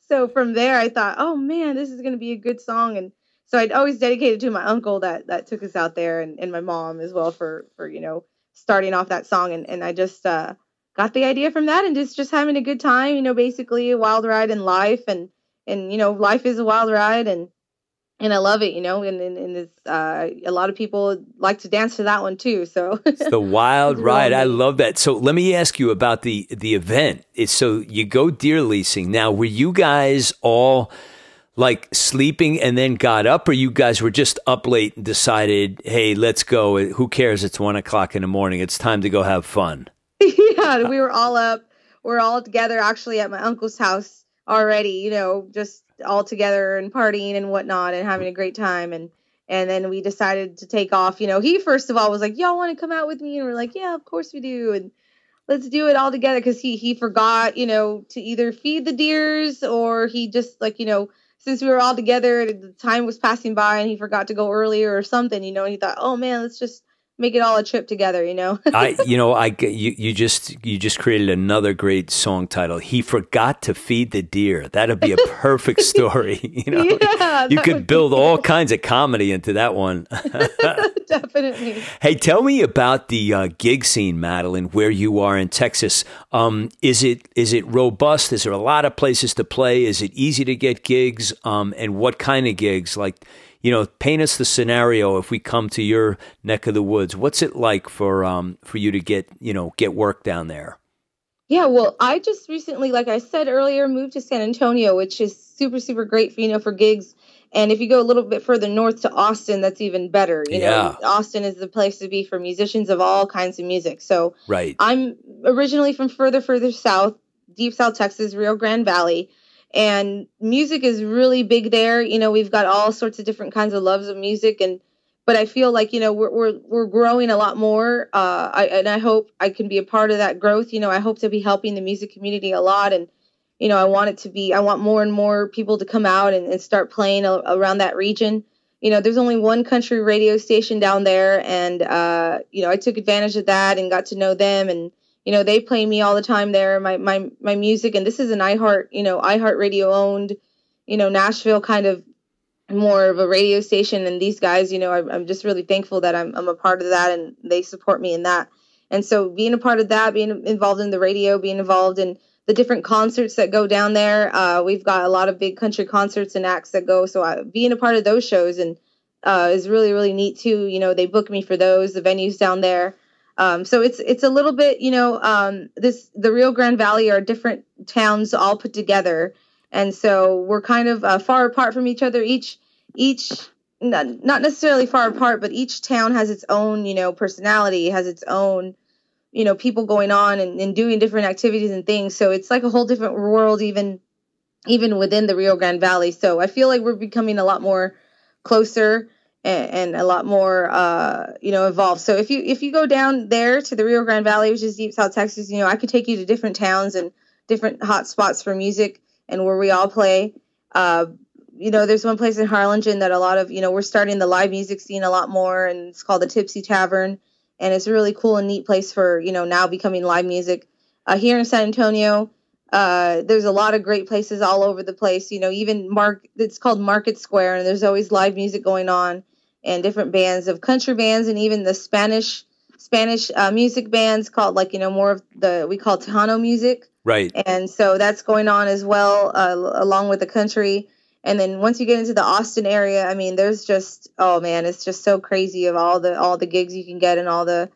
so from there, I thought, "Oh man, this is going to be a good song." And so I'd always dedicated to my uncle that that took us out there, and, and my mom as well for for you know starting off that song. And and I just uh, got the idea from that, and just just having a good time, you know, basically a wild ride in life, and and you know life is a wild ride, and and I love it, you know. And and, and it's, uh, a lot of people like to dance to that one too. So it's the wild ride. I love that. So let me ask you about the the event. It's so you go deer leasing. Now, were you guys all like sleeping and then got up, or you guys were just up late and decided, hey, let's go. Who cares? It's one o'clock in the morning. It's time to go have fun. Yeah, we were all up. We're all together actually at my uncle's house already, you know, just all together and partying and whatnot and having a great time. And, and then we decided to take off. You know, he first of all was like, y'all want to come out with me? And we're like, yeah, of course we do. And let's do it all together. Cause he, he forgot, you know, to either feed the deers, or he just like, you know, since we were all together, the time was passing by and he forgot to go earlier or something, you know, and he thought, oh man, let's just make it all a trip together, you know? I, you know, I, you, you just, you just created another great song title. He forgot to feed the deer. That'd be a perfect story. You know, yeah, you could build all kinds of comedy into that one. Definitely. Hey, tell me about the uh, gig scene, Madelyn, where you are in Texas. Um, is it is it robust? Is there a lot of places to play? Is it easy to get gigs? Um, and what kind of gigs? Like, you know, paint us the scenario if we come to your neck of the woods. What's it like for um for you to get, you know, get work down there? Yeah, well, I just recently, like I said earlier, moved to San Antonio, which is super, super great for, you know, for gigs. And if you go a little bit further north to Austin, that's even better. You yeah. know, Austin is the place to be for musicians of all kinds of music. So right. I'm originally from further, further south, deep South Texas, Rio Grande Valley. And music is really big there. You know, we've got all sorts of different kinds of loves of music. And but I feel like, you know, we're we're, we're growing a lot more. Uh, I, and I hope I can be a part of that growth. You know, I hope to be helping the music community a lot. And, you know, I want it to be I want more and more people to come out and, and start playing a, around that region. You know, there's only one country radio station down there. And, uh, you know, I took advantage of that and got to know them. And, you know, they play me all the time there, my my my music. And this is an iHeart, you know, iHeart Radio owned, you know, Nashville kind of more of a radio station. And these guys, you know, I, I'm just really thankful that I'm I'm a part of that and they support me in that. And so being a part of that, being involved in the radio, being involved in the different concerts that go down there. Uh, we've got a lot of big country concerts and acts that go. So I, being a part of those shows and uh, is really, really neat too. You know, they book me for those, the venues down there. Um, so it's it's a little bit, you know, um, this the Rio Grande Valley are different towns all put together. And so we're kind of uh, far apart from each other. Each each not, not necessarily far apart, but each town has its own, you know, personality, has its own, you know, people going on and, and doing different activities and things. So it's like a whole different world, even even within the Rio Grande Valley. So I feel like we're becoming a lot more closer and, and a lot more, uh, you know, involved. So if you if you go down there to the Rio Grande Valley, which is deep South Texas, you know, I could take you to different towns and different hot spots for music and where we all play. Uh, you know, there's one place in Harlingen that a lot of, you know, we're starting the live music scene a lot more, and it's called the Tipsy Tavern. And it's a really cool and neat place for, you know, now becoming live music. Uh, here in San Antonio, uh, there's a lot of great places all over the place. You know, even Mark, it's called Market Square, and there's always live music going on and different bands of country bands and even the Spanish Spanish uh, music bands called, like, you know, more of the, we call Tejano music. Right. And so that's going on as well, uh, along with the country. And then once you get into the Austin area, I mean, there's just, oh man, it's just so crazy of all the all the gigs you can get and all the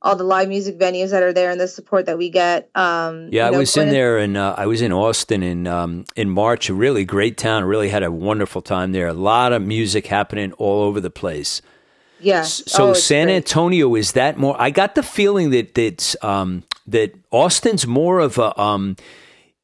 all the live music venues that are there and the support that we get. Um, yeah, you know, I was in there and uh, I was in Austin in um, in March. A really great town. Really had a wonderful time there. A lot of music happening all over the place. Yeah. So oh, San great. Antonio, is that more? I got the feeling that that's um, that Austin's more of a. Um,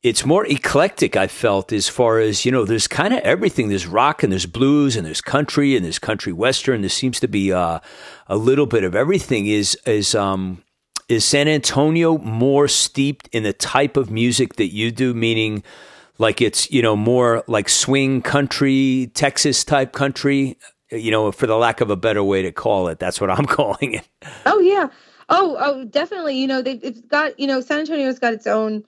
It's more eclectic, I felt, as far as, you know, there's kind of everything. There's rock and there's blues and there's country and there's country western. There seems to be uh, a little bit of everything. Is is um, is San Antonio more steeped in the type of music that you do, meaning like it's, you know, more like swing country, Texas type country, you know, for the lack of a better way to call it. That's what I'm calling it. Oh, yeah. Oh, oh, definitely. You know, they've it's got, you know, San Antonio's got its own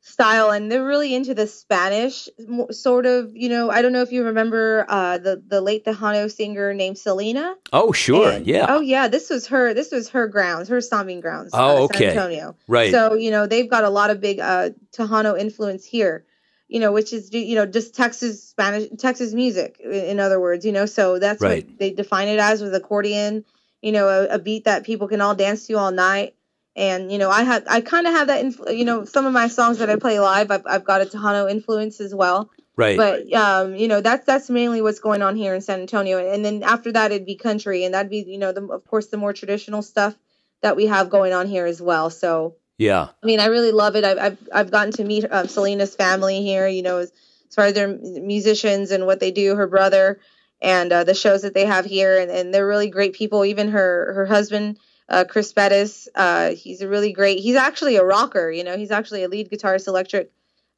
style, and they're really into the Spanish sort of, you know, I don't know if you remember uh, the, the late Tejano singer named Selena. Oh, sure. And, yeah. Oh yeah. This was her, this was her grounds, her stomping grounds. Oh, uh, okay. San Antonio. Right. So, you know, they've got a lot of big uh, Tejano influence here, you know, which is, you know, just Texas Spanish, Texas music in, in other words, you know, so that's right. What they define it as, with accordion, you know, a, a beat that people can all dance to all night. And, you know, I had, I kind of have that, inf- you know, some of my songs that I play live, I've, I've got a Tejano influence as well. Right. But, um, you know, that's, that's mainly what's going on here in San Antonio. And then after that, it'd be country, and that'd be, you know, the, of course, the more traditional stuff that we have going on here as well. So, yeah, I mean, I really love it. I've, I've, I've gotten to meet uh, Selena's family here, you know, as, as far as their musicians and what they do, her brother and uh, the shows that they have here. And, and they're really great people. Even her, her husband, Uh, Chris Bettis, uh, he's a really great, he's actually a rocker, you know, he's actually a lead guitarist, electric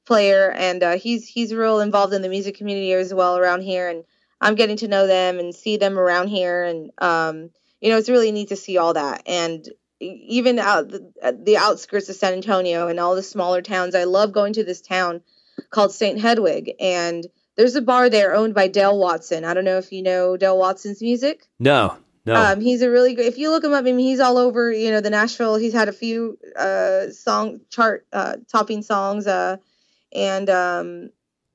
player, and uh, he's he's real involved in the music community as well around here, and I'm getting to know them and see them around here, and, um, you know, it's really neat to see all that, and even out the, the outskirts of San Antonio and all the smaller towns. I love going to this town called Saint Hedwig, and there's a bar there owned by Dale Watson. I don't know if you know Dale Watson's music? No. No. Um, he's a really good, if you look him up, I mean, he's all over, you know, the Nashville, he's had a few, uh, song chart, uh, topping songs. Uh, and, um,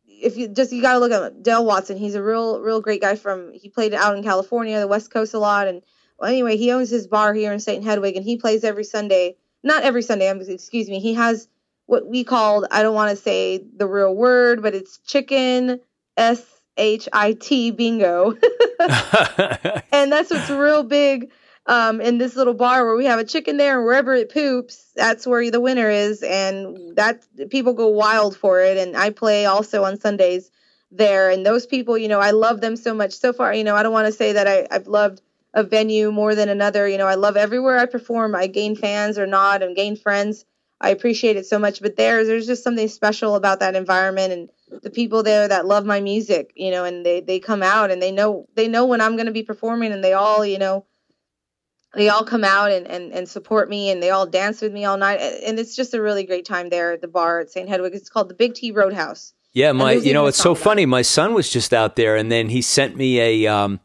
if you just, you gotta look at Dale Watson. He's a real, real great guy from, he played out in California, the West Coast a lot. And well, anyway, he owns his bar here in Saint Hedwig, and he plays every Sunday, not every Sunday, I'm, excuse me. He has what we called, I don't want to say the real word, but it's chicken s H I T bingo. And that's what's real big um, in this little bar where we have a chicken there, and wherever it poops, that's where the winner is. And that people go wild for it. And I play also on Sundays there. And those people, you know, I love them so much. So far, you know, I don't want to say that I, I've loved a venue more than another. You know, I love everywhere I perform. I gain fans or not and gain friends. I appreciate it so much. But there, there's just something special about that environment and the people there that love my music, you know, and they, they come out and they know, they know when I'm going to be performing, and they all, you know, they all come out and, and, and support me, and they all dance with me all night. And it's just a really great time there at the bar at Saint Hedwig. It's called the Big T Roadhouse. Yeah. My, you know, it's so funny. My son was just out there, and then he sent me a, um,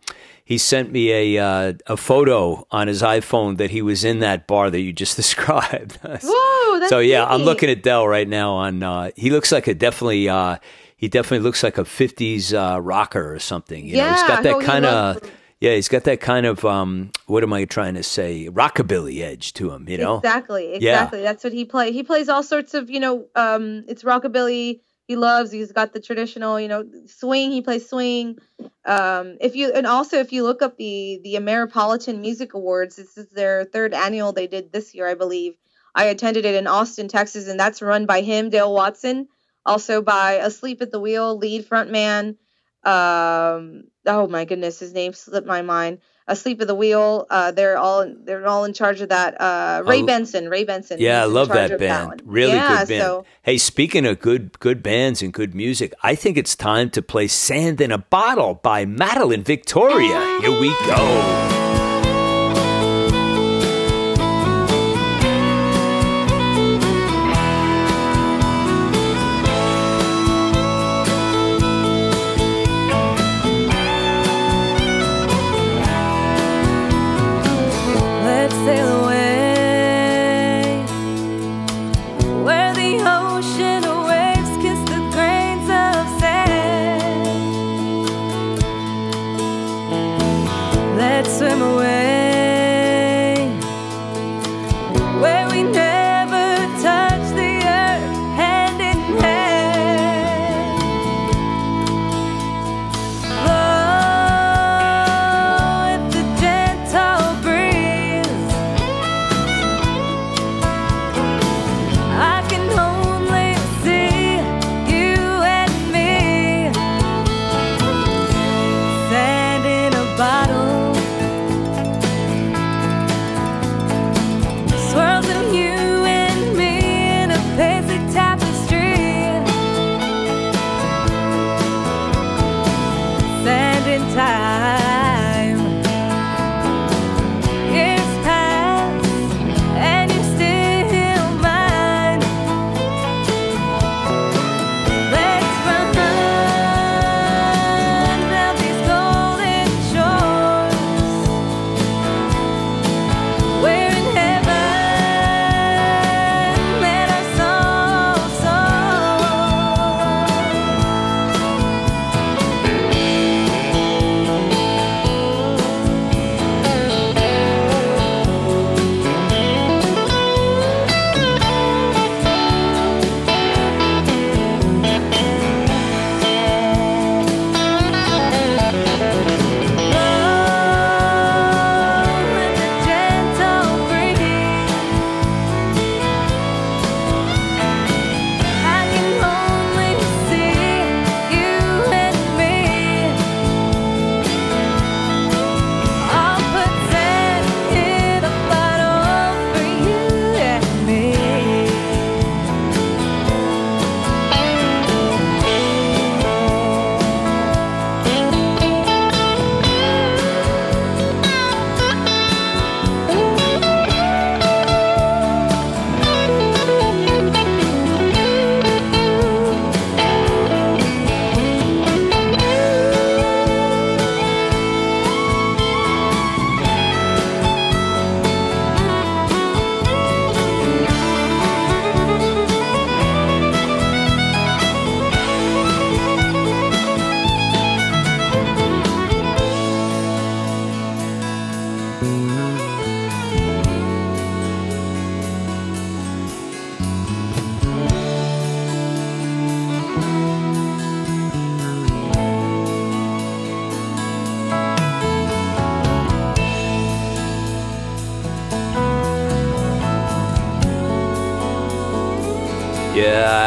He sent me a uh, a photo on his iPhone that he was in that bar that you just described. Whoa, that's so yeah, neat. I'm looking at Dale right now. On uh, he looks like a definitely uh, he definitely looks like a fifties uh, rocker or something. You yeah, know, he's got that kind of yeah, he's got that kind of um, what am I trying to say? Rockabilly edge to him. You know, exactly, exactly. Yeah. That's what he plays. He plays all sorts of you know, um, it's rockabilly. He loves, he's got the traditional, you know, swing. He plays swing. Um, if you, and also if you look up the, the Ameripolitan Music Awards, this is their third annual they did this year, I believe. I attended it in Austin, Texas, and that's run by him, Dale Watson, also by Asleep at the Wheel, lead frontman. Um, oh my goodness, his name slipped my mind. Asleep at the Wheel. Uh, they're all, they're all in charge of that. Uh, Ray oh, Benson, Ray Benson. Yeah. I love that band. That really yeah, good band. So, hey, speaking of good, good bands and good music, I think it's time to play Sand in a Bottle by Madelyn Victoria. Here we go.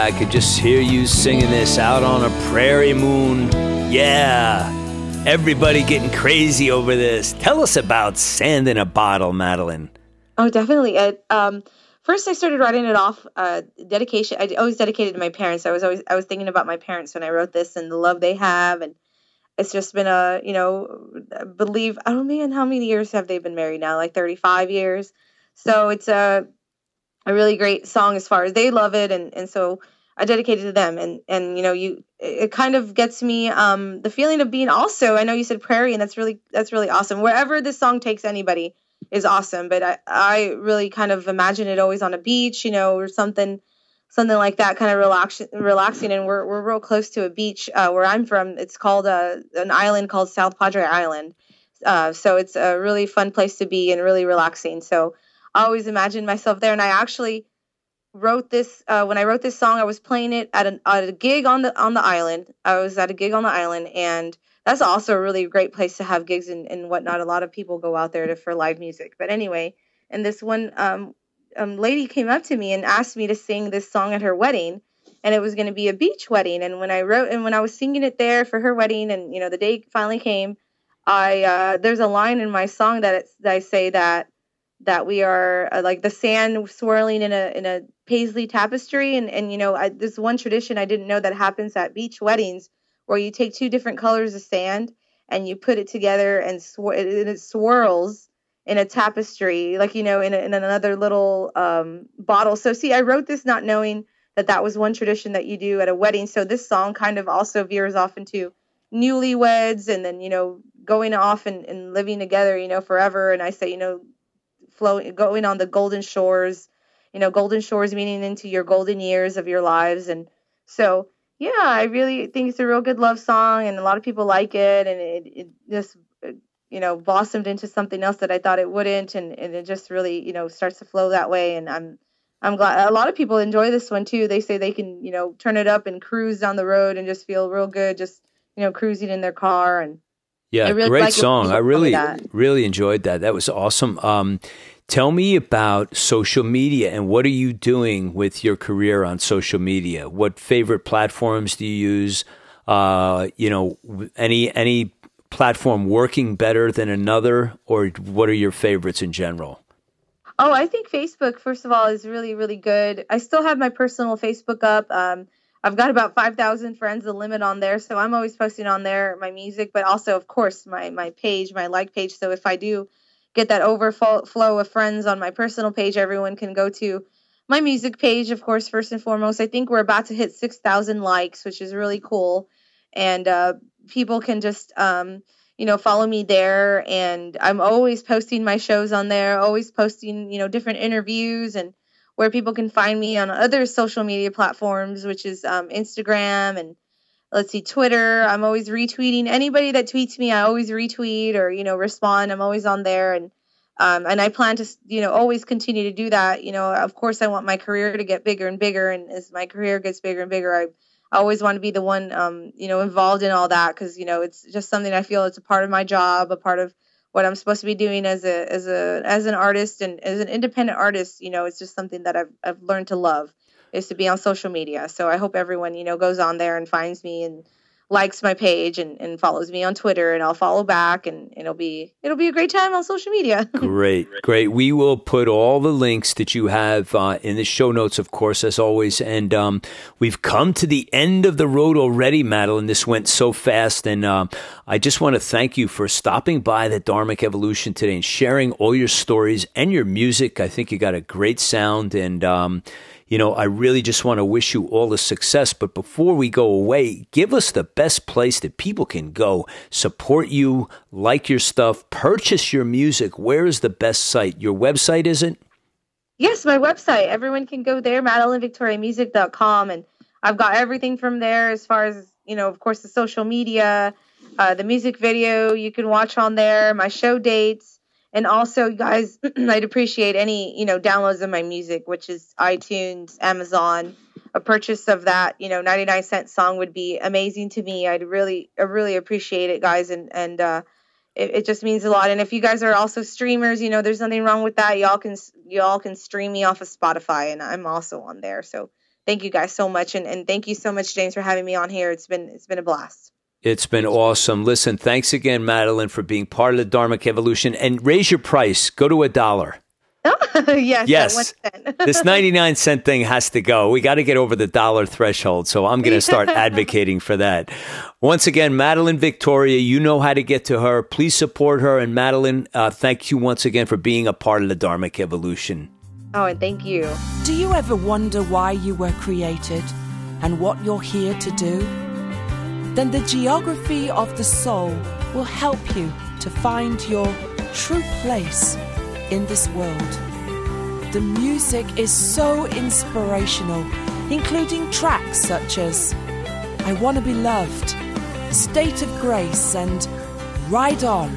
I could just hear you singing this out on a prairie moon. Yeah, everybody getting crazy over this. Tell us about Sand in a Bottle, Madelyn. Oh, definitely. I, um, first, I started writing it off. Uh, dedication. I always dedicated to my parents. I was always I was thinking about my parents when I wrote this and the love they have, and it's just been a you know believe. Oh man, how many years have they been married now? Like thirty-five years. So it's a a really great song as far as they love it, and and so I dedicated to them, and and you know you it kind of gets me um, the feeling of being also. I know you said prairie, and that's really that's really awesome. Wherever this song takes anybody is awesome, but I, I really kind of imagine it always on a beach, you know, or something, something like that, kind of relax, relaxing. And we're we're real close to a beach uh, where I'm from. It's called uh, an island called South Padre Island, uh, so it's a really fun place to be and really relaxing. So I always imagine myself there. And I actually wrote this uh, when I wrote this song. I was playing it at, an, at a gig on the on the island. I was at a gig on the island, and that's also a really great place to have gigs and, and whatnot. A lot of people go out there to, for live music. But anyway, and this one um, um, lady came up to me and asked me to sing this song at her wedding, and it was going to be a beach wedding. And when I wrote and when I was singing it there for her wedding, and you know the day finally came, I uh, there's a line in my song that, it's, that I say that that we are uh, like the sand swirling in a in a paisley tapestry, and and you know I, this one tradition I didn't know that happens at beach weddings, where you take two different colors of sand and you put it together and, swir- and it swirls in a tapestry, like, you know, in, a, in another little um, bottle. So see, I wrote this not knowing that that was one tradition that you do at a wedding. So this song kind of also veers off into newlyweds and then, you know, going off and, and living together, you know, forever. And I say, you know, flowing, going on the golden shores, you know, golden shores meaning into your golden years of your lives. And so yeah, I really think it's a real good love song, and a lot of people like it, and it, it just, you know, blossomed into something else that I thought it wouldn't, and, and it just really, you know, starts to flow that way, and I'm, I'm glad a lot of people enjoy this one too. They say they can, you know, turn it up and cruise down the road and just feel real good, just, you know, cruising in their car, and yeah, really great like song. I really, really enjoyed that. That was awesome. Um, Tell me about social media, and what are you doing with your career on social media? What favorite platforms do you use? Uh, you know, any any platform working better than another, or what are your favorites in general? Oh, I think Facebook, first of all, is really, really good. I still have my personal Facebook up. Um, I've got about five thousand friends, the limit on there, so I'm always posting on there my music, but also, of course, my my page, my like page. So if I do get that overflow of friends on my personal page, everyone can go to my music page, of course, first and foremost. I think we're about to hit six thousand likes, which is really cool. And uh, people can just, um, you know, follow me there. And I'm always posting my shows on there, always posting, you know, different interviews and where people can find me on other social media platforms, which is um, Instagram and let's see, Twitter. I'm always retweeting anybody that tweets me. I always retweet or, you know, respond. I'm always on there. And, um, and I plan to, you know, always continue to do that. You know, of course I want my career to get bigger and bigger. And as my career gets bigger and bigger, I, I always want to be the one, um, you know, involved in all that. Cause you know, it's just something I feel it's a part of my job, a part of what I'm supposed to be doing as a, as a, as an artist and as an independent artist. You know, it's just something that I've, I've learned to love, is to be on social media. So I hope everyone, you know, goes on there and finds me and likes my page and, and follows me on Twitter, and I'll follow back, and, and it'll be it'll be a great time on social media. Great, great. We will put all the links that you have uh, in the show notes, of course, as always. And um, we've come to the end of the road already, Madelyn. This went so fast, and um, I just want to thank you for stopping by the Dharmic Evolution today and sharing all your stories and your music. I think you got a great sound, and um, you know, I really just want to wish you all the success. But before we go away, give us the best place that people can go, support you, like your stuff, purchase your music. Where is the best site? Your website, is it? Yes, my website. Everyone can go there, Madelyn Victoria Music dot com. And I've got everything from there as far as, you know, of course, the social media, uh, the music video you can watch on there, my show dates. And also, guys, I'd appreciate any, you know, downloads of my music, which is iTunes, Amazon. A purchase of that, you know, ninety-nine cent song would be amazing to me. I'd really, I really appreciate it, guys. And, and uh, it, it just means a lot. And if you guys are also streamers, you know, there's nothing wrong with that. Y'all can, y'all can stream me off of Spotify, and I'm also on there. So thank you guys so much. And, and thank you so much, James, for having me on here. It's been, it's been a blast. It's been awesome. Listen, thanks again, Madelyn, for being part of the Dharmic Evolution, and raise your price. Go to a dollar. Oh, yes. Yes. This ninety-nine cent thing has to go. We got to get over the dollar threshold. So I'm going to start advocating for that. Once again, Madelyn Victoria, you know how to get to her. Please support her. And Madelyn, uh, thank you once again for being a part of the Dharmic Evolution. Oh, and thank you. Do you ever wonder why you were created and what you're here to do? Then the Geography of the Soul will help you to find your true place in this world. The music is so inspirational, including tracks such as I Want to Be Loved, State of Grace, and Ride On.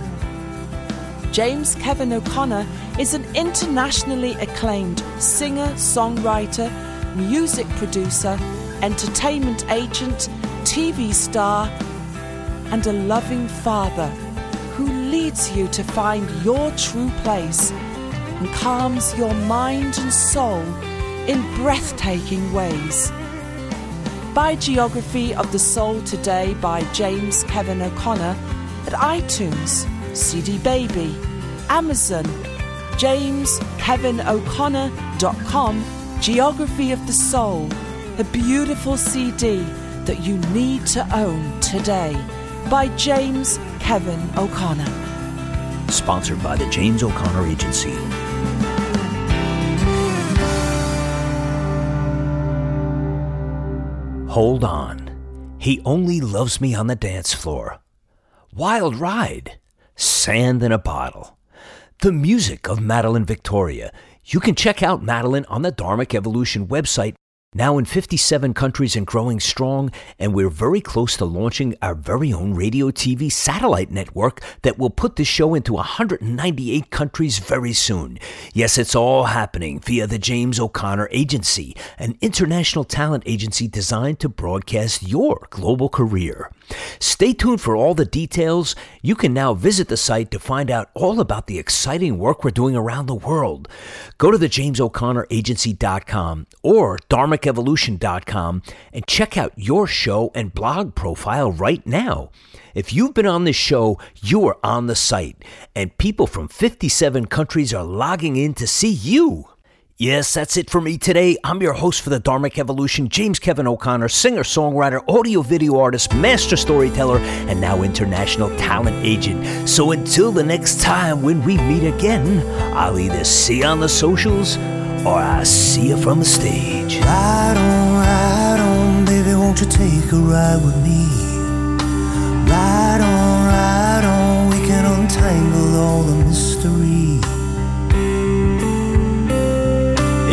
James Kevin O'Connor is an internationally acclaimed singer, songwriter, music producer, entertainment agent, T V star, and a loving father who leads you to find your true place and calms your mind and soul in breathtaking ways. Buy Geography of the Soul today by James Kevin O'Connor at iTunes, C D Baby, Amazon, james kevin o'connor dot com. Geography of the Soul, a beautiful C D that you need to own today by James Kevin O'Connor. Sponsored by the James O'Connor Agency. Hold On, He Only Loves Me on the Dance Floor, Wild Ride, Sand in a Bottle. The music of Madelyn Victoria. You can check out Madelyn on the Dharmic Evolution website, now in fifty-seven countries and growing strong, and we're very close to launching our very own radio T V satellite network that will put this show into one hundred ninety-eight countries very soon. Yes, it's all happening via the James O'Connor Agency, an international talent agency designed to broadcast your global career. Stay tuned for all the details. You can now visit the site to find out all about the exciting work we're doing around the world. Go to the james o'connor agency dot com or dharmic evolution dot com and check out your show and blog profile right now. If you've been on this show, you are on the site, and people from fifty-seven countries are logging in to see you. Yes, that's it for me today. I'm your host for the Dharmic Evolution, James Kevin O'Connor, singer-songwriter, audio-video artist, master storyteller, and now international talent agent. So until the next time when we meet again, I'll either see you on the socials or I'll see you from the stage. Ride on, ride on, baby, won't you take a ride with me? Ride on, ride on, we can untangle all the mystery.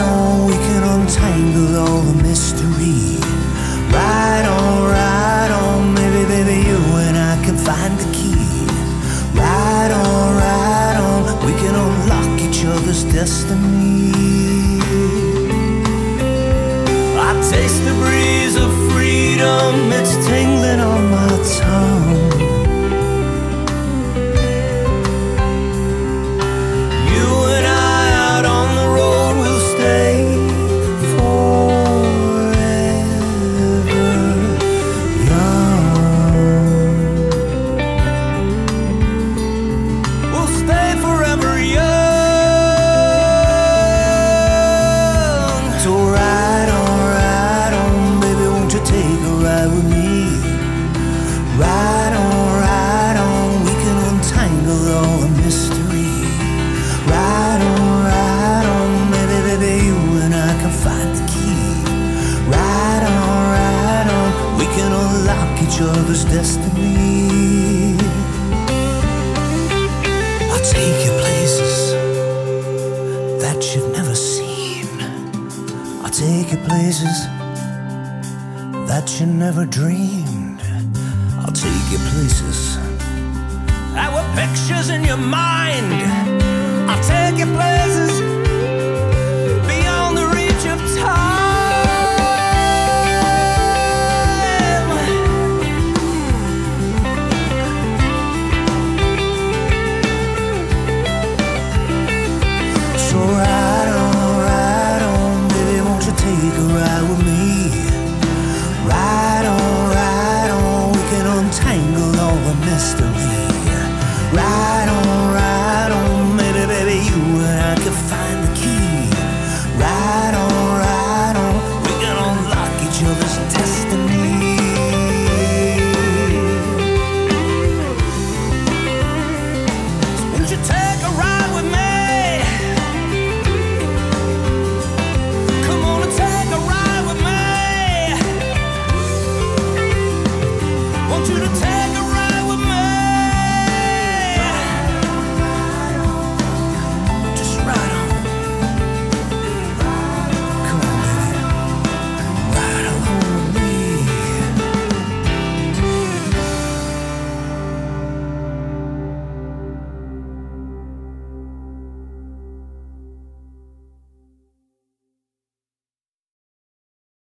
on, we can untangle all the mystery. Ride on, ride on, maybe, baby, you and I can find the key. Ride on, ride on, we can unlock each other's destiny. I taste the breeze of freedom, it's tingling on my tongue. You and I out on the road will stay. Other's destiny. I'll take you places that you've never seen. I'll take you places that you never dreamed. take you places. I want pictures in your mind. I'll take you places.